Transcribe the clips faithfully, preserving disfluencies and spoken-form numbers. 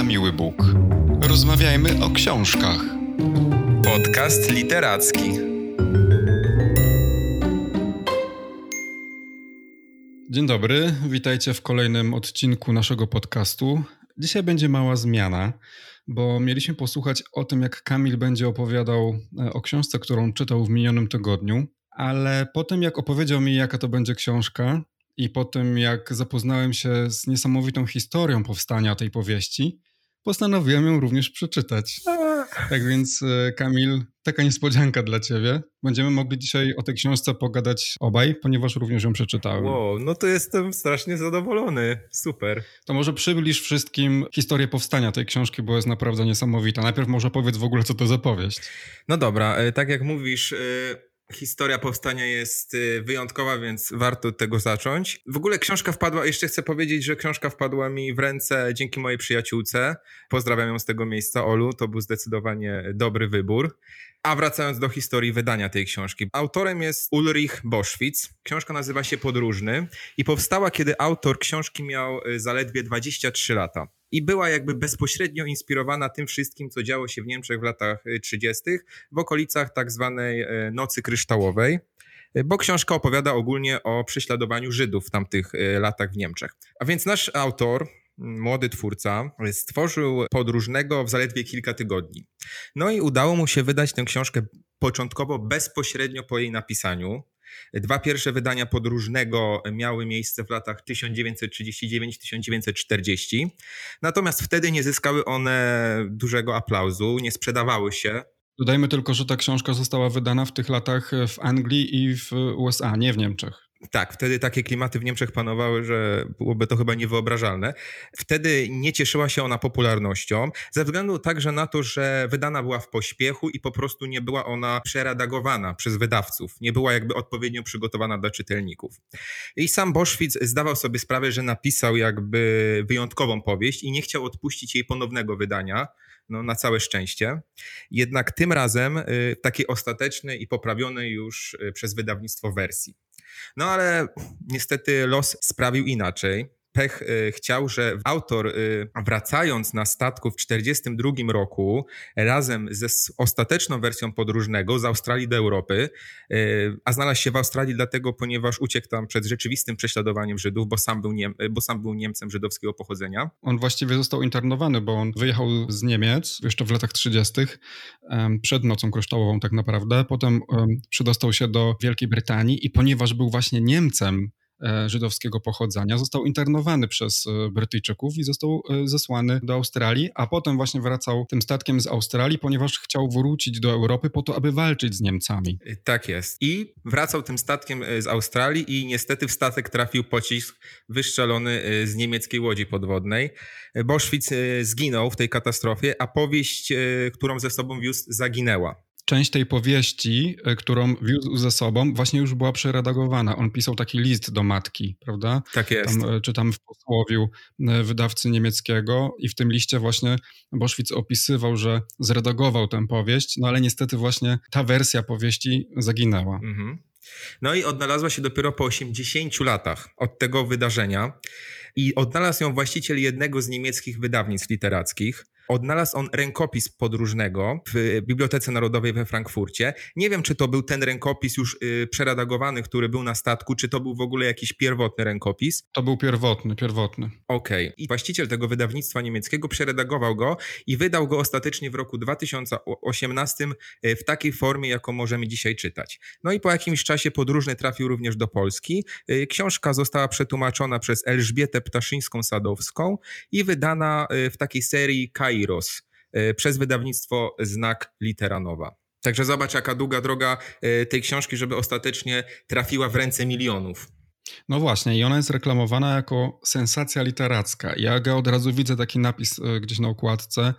na miły Bóg. Rozmawiajmy o książkach. Podcast literacki. Dzień dobry, witajcie w kolejnym odcinku naszego podcastu. Dzisiaj będzie mała zmiana, bo mieliśmy posłuchać o tym, jak Kamil będzie opowiadał o książce, którą czytał w minionym tygodniu, ale po tym, jak opowiedział mi, jaka to będzie książka, i po tym, jak zapoznałem się z niesamowitą historią powstania tej powieści, postanowiłem ją również przeczytać. Tak więc, Kamil, taka niespodzianka dla ciebie. Będziemy mogli dzisiaj o tej książce pogadać obaj, ponieważ również ją przeczytałem. Wow, no to jestem strasznie zadowolony. Super. To może przybliż wszystkim historię powstania tej książki, bo jest naprawdę niesamowita. Najpierw może powiedz w ogóle, co to za powieść. No dobra, tak jak mówisz... Yy... Historia powstania jest wyjątkowa, więc warto od tego zacząć. W ogóle książka wpadła, jeszcze chcę powiedzieć, że książka wpadła mi w ręce dzięki mojej przyjaciółce. Pozdrawiam ją z tego miejsca, Olu, to był zdecydowanie dobry wybór. A wracając do historii wydania tej książki. Autorem jest Ulrich Boschwitz. Książka nazywa się Podróżny i powstała, kiedy autor książki miał zaledwie dwadzieścia trzy lata. I była jakby bezpośrednio inspirowana tym wszystkim, co działo się w Niemczech w latach trzydziestych w okolicach tak zwanej Nocy Kryształowej, bo książka opowiada ogólnie o prześladowaniu Żydów w tamtych latach w Niemczech. A więc nasz autor, młody twórca, stworzył Podróżnego w zaledwie kilka tygodni. No i udało mu się wydać tę książkę początkowo bezpośrednio po jej napisaniu. Dwa pierwsze wydania Podróżnego miały miejsce w latach tysiąc dziewięćset trzydziesty dziewiąty do tysiąc dziewięćset czterdziestego, natomiast wtedy nie zyskały one dużego aplauzu, nie sprzedawały się. Dodajmy tylko, że ta książka została wydana w tych latach w Anglii i w U S A, nie w Niemczech. Tak, wtedy takie klimaty w Niemczech panowały, że byłoby to chyba niewyobrażalne. Wtedy nie cieszyła się ona popularnością, ze względu także na to, że wydana była w pośpiechu i po prostu nie była ona przeredagowana przez wydawców. Nie była jakby odpowiednio przygotowana dla czytelników. I sam Boschwitz zdawał sobie sprawę, że napisał jakby wyjątkową powieść i nie chciał odpuścić jej ponownego wydania. No, na całe szczęście. Jednak tym razem w takiej ostatecznej i poprawionej już przez wydawnictwo wersji. No ale niestety los sprawił inaczej. Pech chciał, że autor, wracając na statku w czterdziestym drugim roku razem ze ostateczną wersją Podróżnego z Australii do Europy, a znalazł się w Australii dlatego, ponieważ uciekł tam przed rzeczywistym prześladowaniem Żydów, bo sam był, Niem- bo sam był Niemcem żydowskiego pochodzenia. On właściwie został internowany, bo on wyjechał z Niemiec jeszcze w latach trzydziestych przed Nocą Kryształową tak naprawdę. Potem przydostał się do Wielkiej Brytanii i ponieważ był właśnie Niemcem żydowskiego pochodzenia, został internowany przez Brytyjczyków i został zesłany do Australii, a potem właśnie wracał tym statkiem z Australii, ponieważ chciał wrócić do Europy po to, aby walczyć z Niemcami. Tak jest. I wracał tym statkiem z Australii i niestety w statek trafił pocisk wystrzelony z niemieckiej łodzi podwodnej. Boschwitz zginął w tej katastrofie, a powieść, którą ze sobą wiózł, zaginęła. Część tej powieści, którą wiózł ze sobą, właśnie już była przeredagowana. On pisał taki list do matki, prawda? Tak jest. Tam, czytam w posłowiu wydawcy niemieckiego i w tym liście właśnie Boschwitz opisywał, że zredagował tę powieść, no ale niestety właśnie ta wersja powieści zaginęła. Mhm. No i odnalazła się dopiero po osiemdziesięciu latach od tego wydarzenia i odnalazł ją właściciel jednego z niemieckich wydawnictw literackich. Odnalazł on rękopis Podróżnego w Bibliotece Narodowej we Frankfurcie. Nie wiem, czy to był ten rękopis już przeredagowany, który był na statku, czy to był w ogóle jakiś pierwotny rękopis. To był pierwotny, pierwotny. Okej. Okay. I właściciel tego wydawnictwa niemieckiego przeredagował go i wydał go ostatecznie w roku dwa tysiące osiemnastym w takiej formie, jaką możemy dzisiaj czytać. No i po jakimś czasie Podróżny trafił również do Polski. Książka została przetłumaczona przez Elżbietę Ptaszyńską-Sadowską i wydana w takiej serii Kai przez wydawnictwo Znak Litera Nowa. Także zobacz, jaka długa droga tej książki, żeby ostatecznie trafiła w ręce milionów. No właśnie, i ona jest reklamowana jako sensacja literacka. Ja od razu widzę taki napis gdzieś na okładce,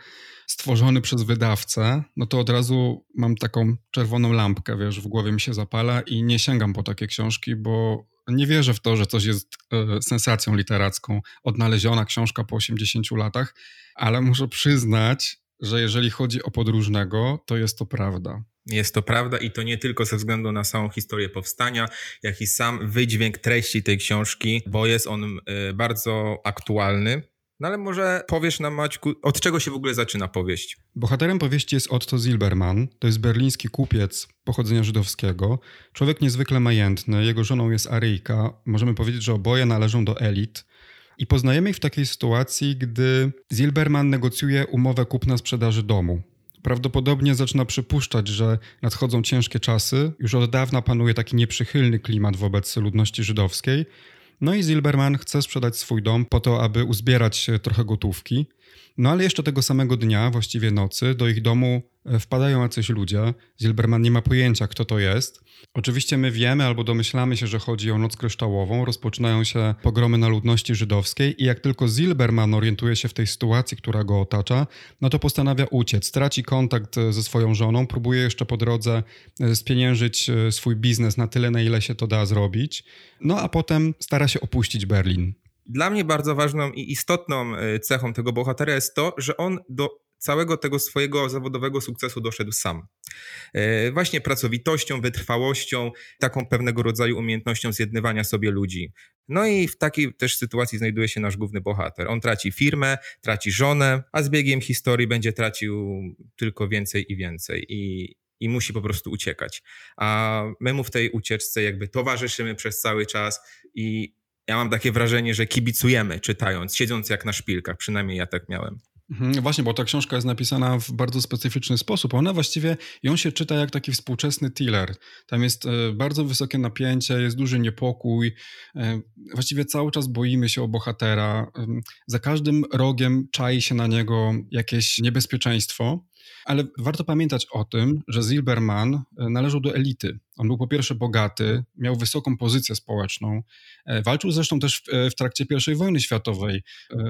stworzony przez wydawcę, no to od razu mam taką czerwoną lampkę, wiesz, w głowie mi się zapala i nie sięgam po takie książki, bo nie wierzę w to, że coś jest e, sensacją literacką. Odnaleziona książka po osiemdziesięciu latach, ale muszę przyznać, że jeżeli chodzi o Podróżnego, to jest to prawda. Jest to prawda i to nie tylko ze względu na samą historię powstania, jak i sam wydźwięk treści tej książki, bo jest on e, bardzo aktualny. No ale może powiesz nam, Maćku, od czego się w ogóle zaczyna powieść? Bohaterem powieści jest Otto Zilberman. To jest berliński kupiec pochodzenia żydowskiego. Człowiek niezwykle majętny. Jego żoną jest Aryjka. Możemy powiedzieć, że oboje należą do elit. I poznajemy ich w takiej sytuacji, gdy Zilberman negocjuje umowę kupna-sprzedaży domu. Prawdopodobnie zaczyna przypuszczać, że nadchodzą ciężkie czasy. Już od dawna panuje taki nieprzychylny klimat wobec ludności żydowskiej. No i Zilberman chce sprzedać swój dom po to, aby uzbierać trochę gotówki. No ale jeszcze tego samego dnia, właściwie nocy, do ich domu wpadają jacyś ludzie. Zilberman nie ma pojęcia, kto to jest. Oczywiście my wiemy albo domyślamy się, że chodzi o Noc Kryształową. Rozpoczynają się pogromy na ludności żydowskiej i jak tylko Zilberman orientuje się w tej sytuacji, która go otacza, no to postanawia uciec. Traci kontakt ze swoją żoną, próbuje jeszcze po drodze spieniężyć swój biznes na tyle, na ile się to da zrobić. No a potem stara się opuścić Berlin. Dla mnie bardzo ważną i istotną cechą tego bohatera jest to, że on do całego tego swojego zawodowego sukcesu doszedł sam. Właśnie pracowitością, wytrwałością, taką pewnego rodzaju umiejętnością zjednywania sobie ludzi. No i w takiej też sytuacji znajduje się nasz główny bohater. On traci firmę, traci żonę, a z biegiem historii będzie tracił tylko więcej i więcej. I I musi po prostu uciekać. A my mu w tej ucieczce jakby towarzyszymy przez cały czas i ja mam takie wrażenie, że kibicujemy czytając, siedząc jak na szpilkach, przynajmniej ja tak miałem. Właśnie, bo ta książka jest napisana w bardzo specyficzny sposób. Ona właściwie, ją się czyta jak taki współczesny thriller. Tam jest bardzo wysokie napięcie, jest duży niepokój. Właściwie cały czas boimy się o bohatera. Za każdym rogiem czai się na niego jakieś niebezpieczeństwo. Ale warto pamiętać o tym, że Zilberman należał do elity. On był po pierwsze bogaty, miał wysoką pozycję społeczną. Walczył zresztą też w trakcie pierwszej wojny światowej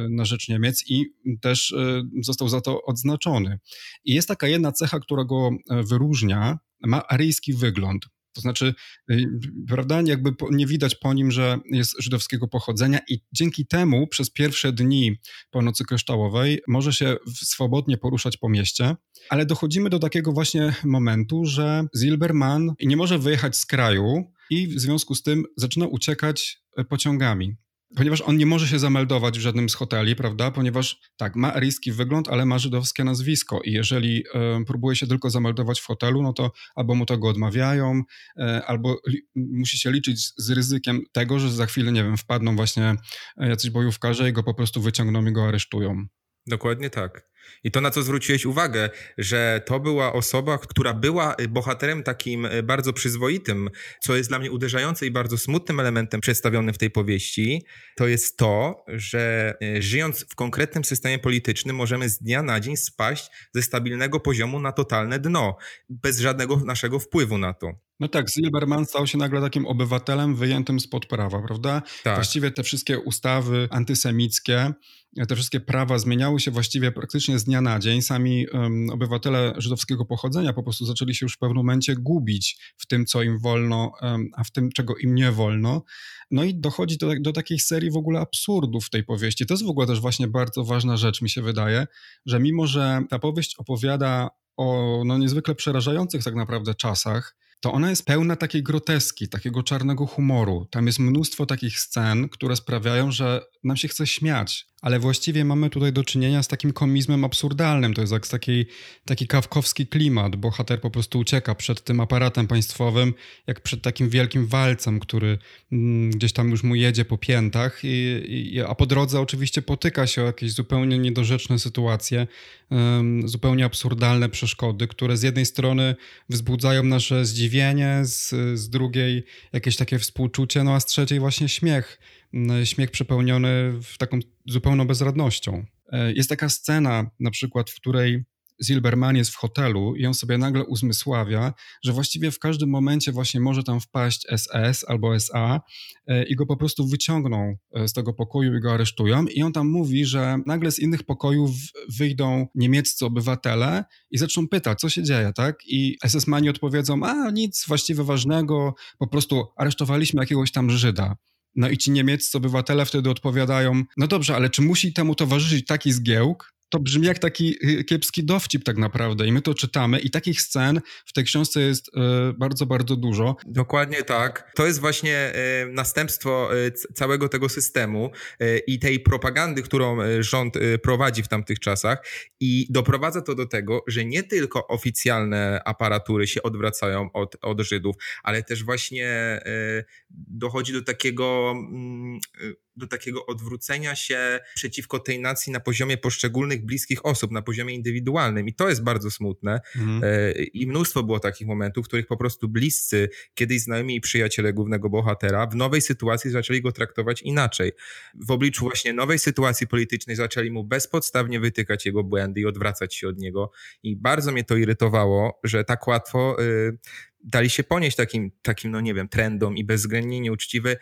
na rzecz Niemiec i też został za to odznaczony. I jest taka jedna cecha, która go wyróżnia, ma aryjski wygląd. To znaczy, prawda, jakby nie widać po nim, że jest żydowskiego pochodzenia i dzięki temu przez pierwsze dni po Nocy Kryształowej może się swobodnie poruszać po mieście, ale dochodzimy do takiego właśnie momentu, że Zilberman nie może wyjechać z kraju i w związku z tym zaczyna uciekać pociągami. Ponieważ on nie może się zameldować w żadnym z hoteli, prawda? Ponieważ tak, ma aryjski wygląd, ale ma żydowskie nazwisko i jeżeli e, próbuje się tylko zameldować w hotelu, no to albo mu tego odmawiają, e, albo li, musi się liczyć z, z ryzykiem tego, że za chwilę, nie wiem, wpadną właśnie jacyś bojówkarze i go po prostu wyciągną i go aresztują. Dokładnie tak. I to, na co zwróciłeś uwagę, że to była osoba, która była bohaterem takim bardzo przyzwoitym, co jest dla mnie uderzające i bardzo smutnym elementem przedstawionym w tej powieści, to jest to, że żyjąc w konkretnym systemie politycznym możemy z dnia na dzień spaść ze stabilnego poziomu na totalne dno, bez żadnego naszego wpływu na to. No tak, Zilberman stał się nagle takim obywatelem wyjętym spod prawa, prawda? Tak. Właściwie te wszystkie ustawy antysemickie, te wszystkie prawa zmieniały się właściwie praktycznie z dnia na dzień. Sami um, obywatele żydowskiego pochodzenia po prostu zaczęli się już w pewnym momencie gubić w tym, co im wolno, um, a w tym, czego im nie wolno. No i dochodzi do, do takiej serii w ogóle absurdów w tej powieści. To jest w ogóle też właśnie bardzo ważna rzecz, mi się wydaje, że mimo, że ta powieść opowiada o no, niezwykle przerażających tak naprawdę czasach, to ona jest pełna takiej groteski, takiego czarnego humoru. Tam jest mnóstwo takich scen, które sprawiają, że nam się chce śmiać. Ale właściwie mamy tutaj do czynienia z takim komizmem absurdalnym. To jest jak taki, taki kawkowski klimat. Bohater po prostu ucieka przed tym aparatem państwowym, jak przed takim wielkim walcem, który gdzieś tam już mu jedzie po piętach, i, i, a po drodze oczywiście potyka się o jakieś zupełnie niedorzeczne sytuacje, um, zupełnie absurdalne przeszkody, które z jednej strony wzbudzają nasze zdziwienie, z, z drugiej jakieś takie współczucie, no a z trzeciej właśnie śmiech. Śmiech przepełniony w taką zupełną bezradnością. Jest taka scena na przykład, w której Zilberman jest w hotelu i on sobie nagle uzmysławia, że właściwie w każdym momencie właśnie może tam wpaść S S albo S A i go po prostu wyciągną z tego pokoju i go aresztują i on tam mówi, że nagle z innych pokojów wyjdą niemieccy obywatele i zaczną pytać, co się dzieje, tak? I S S-mani odpowiedzą, a nic właściwie ważnego, po prostu aresztowaliśmy jakiegoś tam Żyda. No i ci niemieccy obywatele wtedy odpowiadają, no dobrze, ale czy musi temu towarzyszyć taki zgiełk? to brzmi jak taki kiepski dowcip tak naprawdę i my to czytamy i takich scen w tej książce jest y, bardzo, bardzo dużo. Dokładnie tak. To jest właśnie y, następstwo y, całego tego systemu y, i tej propagandy, którą rząd y, prowadzi w tamtych czasach i doprowadza to do tego, że nie tylko oficjalne aparatury się odwracają od, od Żydów, ale też właśnie y, dochodzi do takiego... Y, do takiego odwrócenia się przeciwko tej nacji na poziomie poszczególnych bliskich osób, na poziomie indywidualnym i to jest bardzo smutne mm. i mnóstwo było takich momentów, w których po prostu bliscy, kiedyś znajomi i przyjaciele głównego bohatera w nowej sytuacji zaczęli go traktować inaczej. W obliczu właśnie nowej sytuacji politycznej zaczęli mu bezpodstawnie wytykać jego błędy i odwracać się od niego i bardzo mnie to irytowało, że tak łatwo... Yy, dali się ponieść takim, takim, no nie wiem, trendom i bezwzględnie nieuczciwe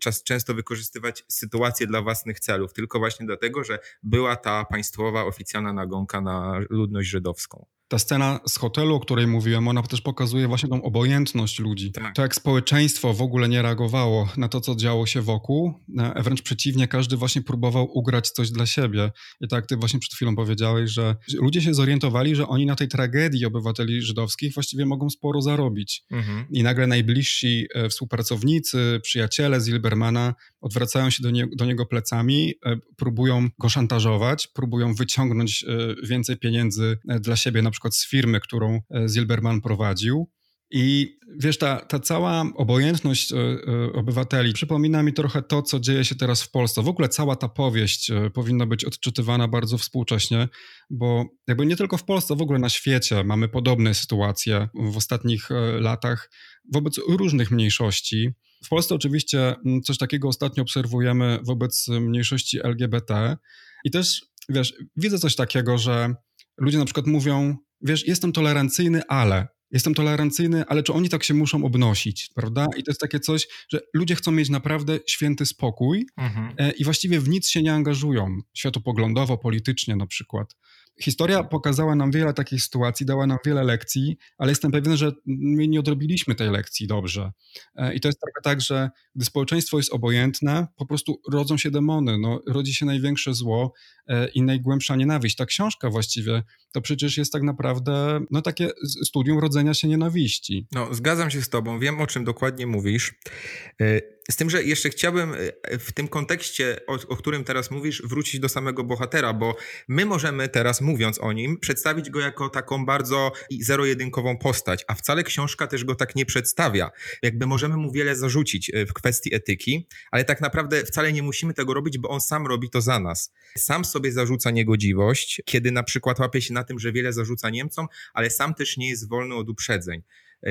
czas często wykorzystywać sytuację dla własnych celów, tylko właśnie dlatego, że była ta państwowa, oficjalna nagonka na ludność żydowską. Ta scena z hotelu, o której mówiłem, ona też pokazuje właśnie tą obojętność ludzi. Tak. To jak społeczeństwo w ogóle nie reagowało na to, co działo się wokół, wręcz przeciwnie, każdy właśnie próbował ugrać coś dla siebie. I tak ty właśnie przed chwilą powiedziałeś, że ludzie się zorientowali, że oni na tej tragedii obywateli żydowskich właściwie mogą sporo zarobić. Mhm. I nagle najbliżsi współpracownicy, przyjaciele Zilbermana odwracają się do, nie- do niego plecami, próbują go szantażować, próbują wyciągnąć więcej pieniędzy dla siebie, na przykład z firmy, którą Zilberman prowadził. I wiesz, ta, ta cała obojętność obywateli przypomina mi trochę to, co dzieje się teraz w Polsce. W ogóle cała ta powieść powinna być odczytywana bardzo współcześnie, bo jakby nie tylko w Polsce, w ogóle na świecie mamy podobne sytuacje w ostatnich latach wobec różnych mniejszości. W Polsce oczywiście coś takiego ostatnio obserwujemy wobec mniejszości L G B T i też, wiesz, widzę coś takiego, że ludzie na przykład mówią, wiesz, jestem tolerancyjny, ale... Jestem tolerancyjny, ale czy oni tak się muszą obnosić, prawda? I to jest takie coś, że ludzie chcą mieć naprawdę święty spokój mhm. i właściwie w nic się nie angażują, światopoglądowo, politycznie na przykład. Historia pokazała nam wiele takich sytuacji, dała nam wiele lekcji, ale jestem pewien, że my nie odrobiliśmy tej lekcji dobrze. I to jest trochę tak, że gdy społeczeństwo jest obojętne, po prostu rodzą się demony, no, rodzi się największe zło i najgłębsza nienawiść. Ta książka właściwie to przecież jest tak naprawdę no, takie studium rodzenia się nienawiści. No, zgadzam się z tobą, wiem o czym dokładnie mówisz. Z tym, że jeszcze chciałbym w tym kontekście, o, o którym teraz mówisz, wrócić do samego bohatera, bo my możemy teraz, mówiąc o nim, przedstawić go jako taką bardzo zero-jedynkową postać, a wcale książka też go tak nie przedstawia. Jakby możemy mu wiele zarzucić w kwestii etyki, ale tak naprawdę wcale nie musimy tego robić, bo on sam robi to za nas. Sam sobie zarzuca niegodziwość, kiedy na przykład łapie się na tym, że wiele zarzuca Niemcom, ale sam też nie jest wolny od uprzedzeń.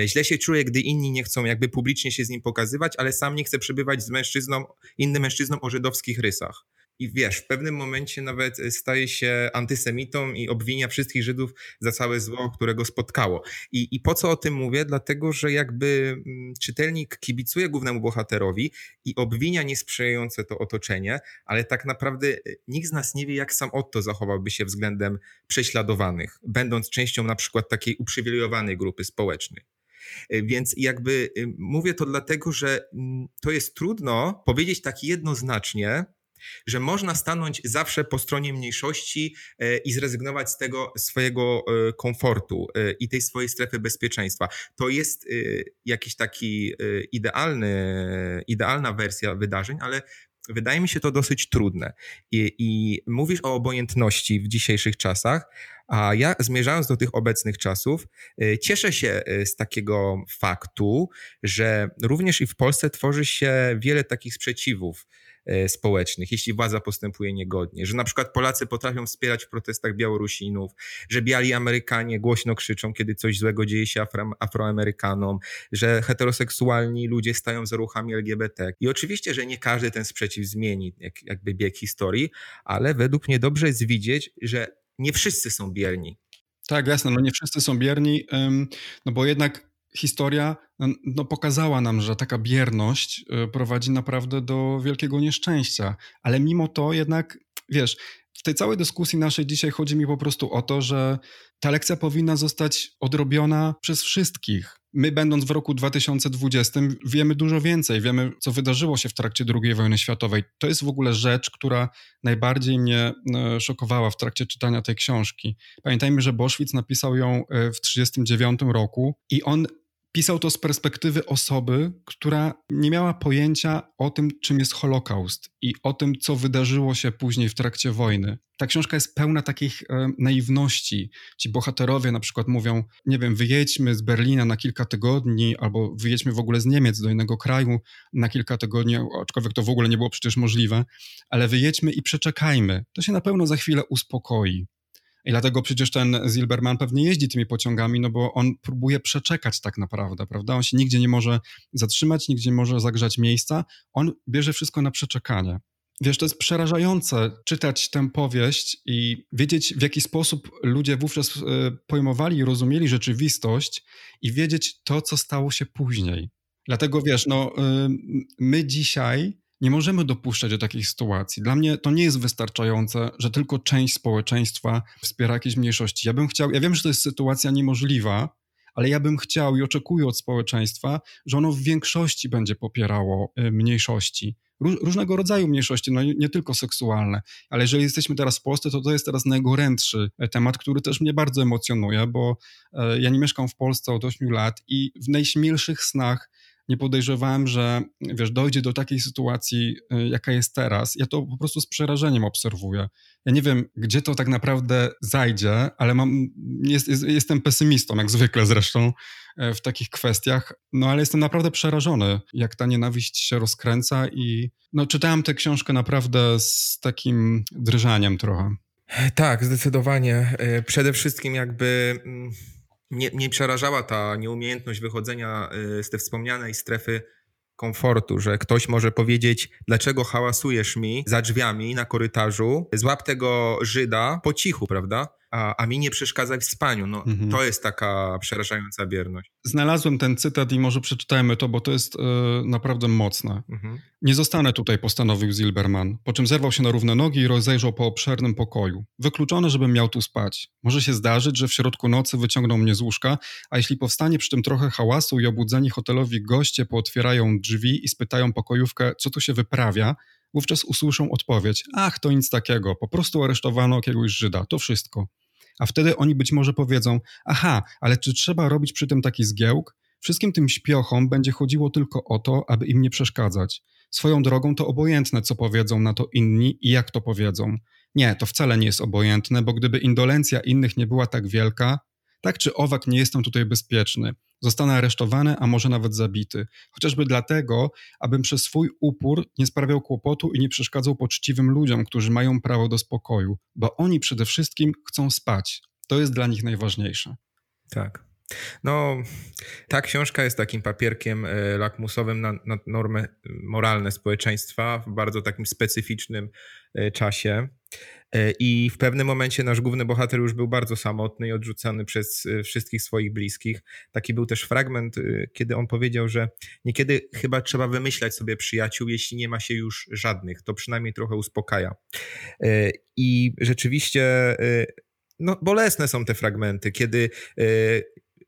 Źle się czuje, gdy inni nie chcą jakby publicznie się z nim pokazywać, ale sam nie chce przebywać z mężczyzną, innym mężczyzną o żydowskich rysach. I wiesz, w pewnym momencie nawet staje się antysemitą i obwinia wszystkich Żydów za całe zło, które go spotkało. I, i po co o tym mówię? Dlatego, że jakby czytelnik kibicuje głównemu bohaterowi i obwinia niesprzyjające to otoczenie, ale tak naprawdę nikt z nas nie wie, jak sam Otto zachowałby się względem prześladowanych, będąc częścią na przykład takiej uprzywilejowanej grupy społecznej. Więc jakby mówię to dlatego, że to jest trudno powiedzieć tak jednoznacznie, że można stanąć zawsze po stronie mniejszości i zrezygnować z tego swojego komfortu i tej swojej strefy bezpieczeństwa. To jest jakiś taki idealny, idealna wersja wydarzeń, ale wydaje mi się to dosyć trudne. I, i mówisz o obojętności w dzisiejszych czasach, a ja zmierzając do tych obecnych czasów, cieszę się z takiego faktu, że również i w Polsce tworzy się wiele takich sprzeciwów społecznych, jeśli władza postępuje niegodnie, że na przykład Polacy potrafią wspierać w protestach Białorusinów, że biali Amerykanie głośno krzyczą, kiedy coś złego dzieje się Afro- Afroamerykanom, że heteroseksualni ludzie stają za ruchami L G B T. I oczywiście, że nie każdy ten sprzeciw zmieni jak, jakby bieg historii, ale według mnie dobrze jest widzieć, że nie wszyscy są bierni. Tak, jasne, no nie wszyscy są bierni, no bo jednak historia no, pokazała nam, że taka bierność prowadzi naprawdę do wielkiego nieszczęścia, ale mimo to jednak, wiesz, W tej całej dyskusji naszej dzisiaj chodzi mi po prostu o to, że ta lekcja powinna zostać odrobiona przez wszystkich. My, będąc w roku dwa tysiące dwudziestym, wiemy dużo więcej, wiemy, co wydarzyło się w trakcie drugiej wojny światowej. To jest w ogóle rzecz, która najbardziej mnie szokowała w trakcie czytania tej książki. Pamiętajmy, że Boschwitz napisał ją w tysiąc dziewięćset trzydziestym dziewiątym roku i on pisał to z perspektywy osoby, która nie miała pojęcia o tym, czym jest Holokaust i o tym, co wydarzyło się później w trakcie wojny. Ta książka jest pełna takich e, naiwności. Ci bohaterowie na przykład mówią, nie wiem, wyjedźmy z Berlina na kilka tygodni albo wyjedźmy w ogóle z Niemiec do innego kraju na kilka tygodni, aczkolwiek to w ogóle nie było przecież możliwe, ale wyjedźmy i przeczekajmy. To się na pewno za chwilę uspokoi. I dlatego przecież ten Zilberman pewnie jeździ tymi pociągami, no bo on próbuje przeczekać tak naprawdę, prawda? On się nigdzie nie może zatrzymać, nigdzie nie może zagrzać miejsca. On bierze wszystko na przeczekanie. Wiesz, to jest przerażające czytać tę powieść i wiedzieć, w jaki sposób ludzie wówczas pojmowali i rozumieli rzeczywistość i wiedzieć to, co stało się później. Dlatego wiesz, no my dzisiaj nie możemy dopuszczać do takich sytuacji. Dla mnie to nie jest wystarczające, że tylko część społeczeństwa wspiera jakieś mniejszości. Ja bym chciał, ja wiem, że to jest sytuacja niemożliwa, ale ja bym chciał i oczekuję od społeczeństwa, że ono w większości będzie popierało mniejszości. Różnego rodzaju mniejszości, no nie tylko seksualne, ale jeżeli jesteśmy teraz w Polsce, to to jest teraz najgorętszy temat, który też mnie bardzo emocjonuje, bo ja nie mieszkam w Polsce od ośmiu lat i w najśmielszych snach nie podejrzewałem, że wiesz, dojdzie do takiej sytuacji, jaka jest teraz. Ja to po prostu z przerażeniem obserwuję. Ja nie wiem, gdzie to tak naprawdę zajdzie, ale mam, jest, jest, jestem pesymistą, jak zwykle zresztą, w takich kwestiach. No ale jestem naprawdę przerażony, jak ta nienawiść się rozkręca i no, czytałem tę książkę naprawdę z takim drżaniem trochę. Tak, zdecydowanie. Przede wszystkim jakby... Mnie, mnie przerażała ta nieumiejętność wychodzenia z tej wspomnianej strefy komfortu, że ktoś może powiedzieć, dlaczego hałasujesz mi za drzwiami na korytarzu, złap tego Żyda po cichu, prawda? A, a mi nie przeszkadzaj w spaniu. No, mhm. To jest taka przerażająca bierność. Znalazłem ten cytat i może przeczytajmy to, bo to jest y, naprawdę mocne. Mhm. Nie zostanę tutaj, postanowił Zilberman, po czym zerwał się na równe nogi i rozejrzał po obszernym pokoju. Wykluczone, żebym miał tu spać. Może się zdarzyć, że w środku nocy wyciągną mnie z łóżka, a jeśli powstanie przy tym trochę hałasu i obudzeni hotelowi goście pootwierają drzwi i spytają pokojówkę, co tu się wyprawia, wówczas usłyszą odpowiedź, ach, to nic takiego, po prostu aresztowano jakiegoś Żyda, to wszystko. A wtedy oni być może powiedzą, aha, ale czy trzeba robić przy tym taki zgiełk? Wszystkim tym śpiochom będzie chodziło tylko o to, aby im nie przeszkadzać. Swoją drogą to obojętne, co powiedzą na to inni i jak to powiedzą. Nie, to wcale nie jest obojętne, bo gdyby indolencja innych nie była tak wielka, tak czy owak nie jestem tutaj bezpieczny. Zostanę aresztowany, a może nawet zabity. Chociażby dlatego, abym przez swój upór nie sprawiał kłopotu i nie przeszkadzał poczciwym ludziom, którzy mają prawo do spokoju, bo oni przede wszystkim chcą spać. To jest dla nich najważniejsze. Tak. No, ta książka jest takim papierkiem lakmusowym na, na normy moralne społeczeństwa w bardzo takim specyficznym czasie. I w pewnym momencie nasz główny bohater już był bardzo samotny i odrzucany przez wszystkich swoich bliskich. Taki był też fragment, kiedy on powiedział, że niekiedy chyba trzeba wymyślać sobie przyjaciół, jeśli nie ma się już żadnych. To przynajmniej trochę uspokaja. I rzeczywiście no, bolesne są te fragmenty, kiedy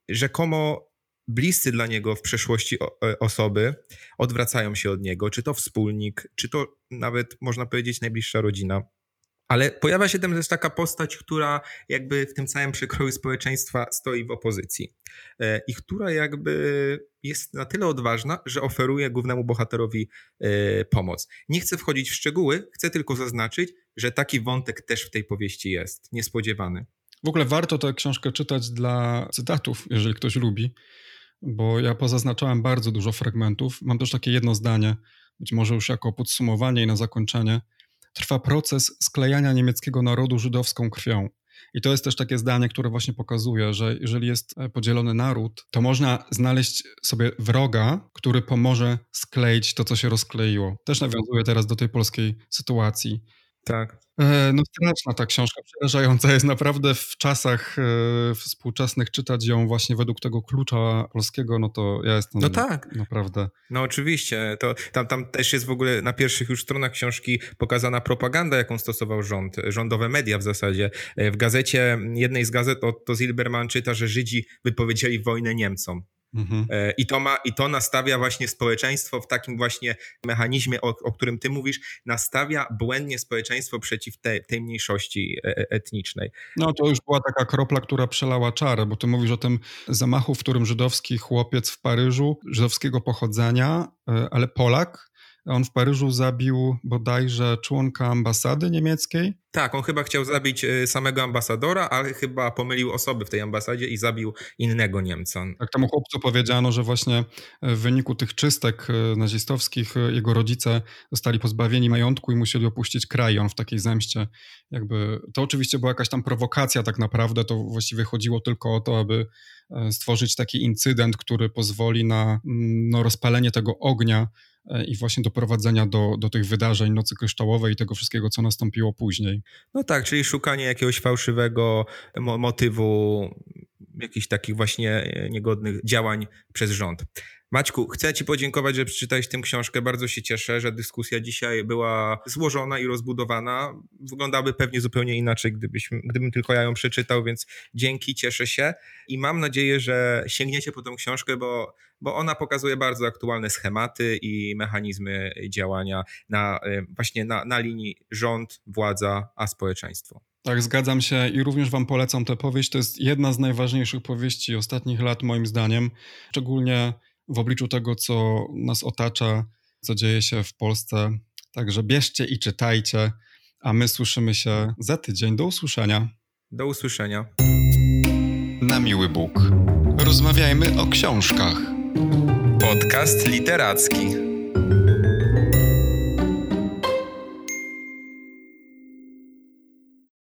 rzekomo bliscy dla niego w przeszłości osoby odwracają się od niego, czy to wspólnik, czy to nawet można powiedzieć najbliższa rodzina. Ale pojawia się tam też taka postać, która jakby w tym całym przekroju społeczeństwa stoi w opozycji i która jakby jest na tyle odważna, że oferuje głównemu bohaterowi pomoc. Nie chcę wchodzić w szczegóły, chcę tylko zaznaczyć, że taki wątek też w tej powieści jest niespodziewany. W ogóle warto tę książkę czytać dla cytatów, jeżeli ktoś lubi, bo ja pozaznaczałem bardzo dużo fragmentów. Mam też takie jedno zdanie, być może już jako podsumowanie i na zakończenie. Trwa proces sklejania niemieckiego narodu żydowską krwią. I to jest też takie zdanie, które właśnie pokazuje, że jeżeli jest podzielony naród, to można znaleźć sobie wroga, który pomoże skleić to, co się rozkleiło. Też nawiązuje teraz do tej polskiej sytuacji. Tak. No straszna ta książka, przerażająca jest naprawdę w czasach współczesnych czytać ją właśnie według tego klucza polskiego, no to ja jestem no tak. naprawdę... No oczywiście, to tam, tam też jest w ogóle na pierwszych już stronach książki pokazana propaganda, jaką stosował rząd, rządowe media w zasadzie. W gazecie, jednej z gazet Otto Zilberman czyta, że Żydzi wypowiedzieli wojnę Niemcom. Mhm. I to ma, i to nastawia właśnie społeczeństwo w takim właśnie mechanizmie, o, o którym ty mówisz, nastawia błędnie społeczeństwo przeciw te, tej mniejszości etnicznej. No to już była taka kropla, która przelała czarę, bo ty mówisz o tym zamachu, w którym żydowski chłopiec w Paryżu, żydowskiego pochodzenia, ale Polak, on w Paryżu zabił bodajże członka ambasady niemieckiej. Tak, on chyba chciał zabić samego ambasadora, ale chyba pomylił osoby w tej ambasadzie i zabił innego Niemca. Tak, temu chłopcu powiedziano, że właśnie w wyniku tych czystek nazistowskich jego rodzice zostali pozbawieni majątku i musieli opuścić kraj. On w takiej zemście jakby... To oczywiście była jakaś tam prowokacja tak naprawdę, to właściwie chodziło tylko o to, aby stworzyć taki incydent, który pozwoli na no, rozpalenie tego ognia i właśnie doprowadzenia do, do tych wydarzeń Nocy Kryształowej i tego wszystkiego, co nastąpiło później. No tak, czyli szukanie jakiegoś fałszywego mo- motywu, jakichś takich właśnie niegodnych działań przez rząd. Maćku, chcę ci podziękować, że przeczytałeś tę książkę. Bardzo się cieszę, że dyskusja dzisiaj była złożona i rozbudowana. Wyglądałaby pewnie zupełnie inaczej, gdybyśmy, gdybym tylko ja ją przeczytał, więc dzięki, cieszę się. I mam nadzieję, że sięgniecie po tą książkę, bo, bo ona pokazuje bardzo aktualne schematy i mechanizmy działania na, właśnie na, na linii rząd, władza, a społeczeństwo. Tak, zgadzam się i również wam polecam tę powieść. To jest jedna z najważniejszych powieści ostatnich lat, moim zdaniem. Szczególnie w obliczu tego, co nas otacza, co dzieje się w Polsce. Także bierzcie i czytajcie, a my słyszymy się za tydzień. Do usłyszenia. Do usłyszenia. Na miły Bóg. Rozmawiajmy o książkach. Podcast literacki.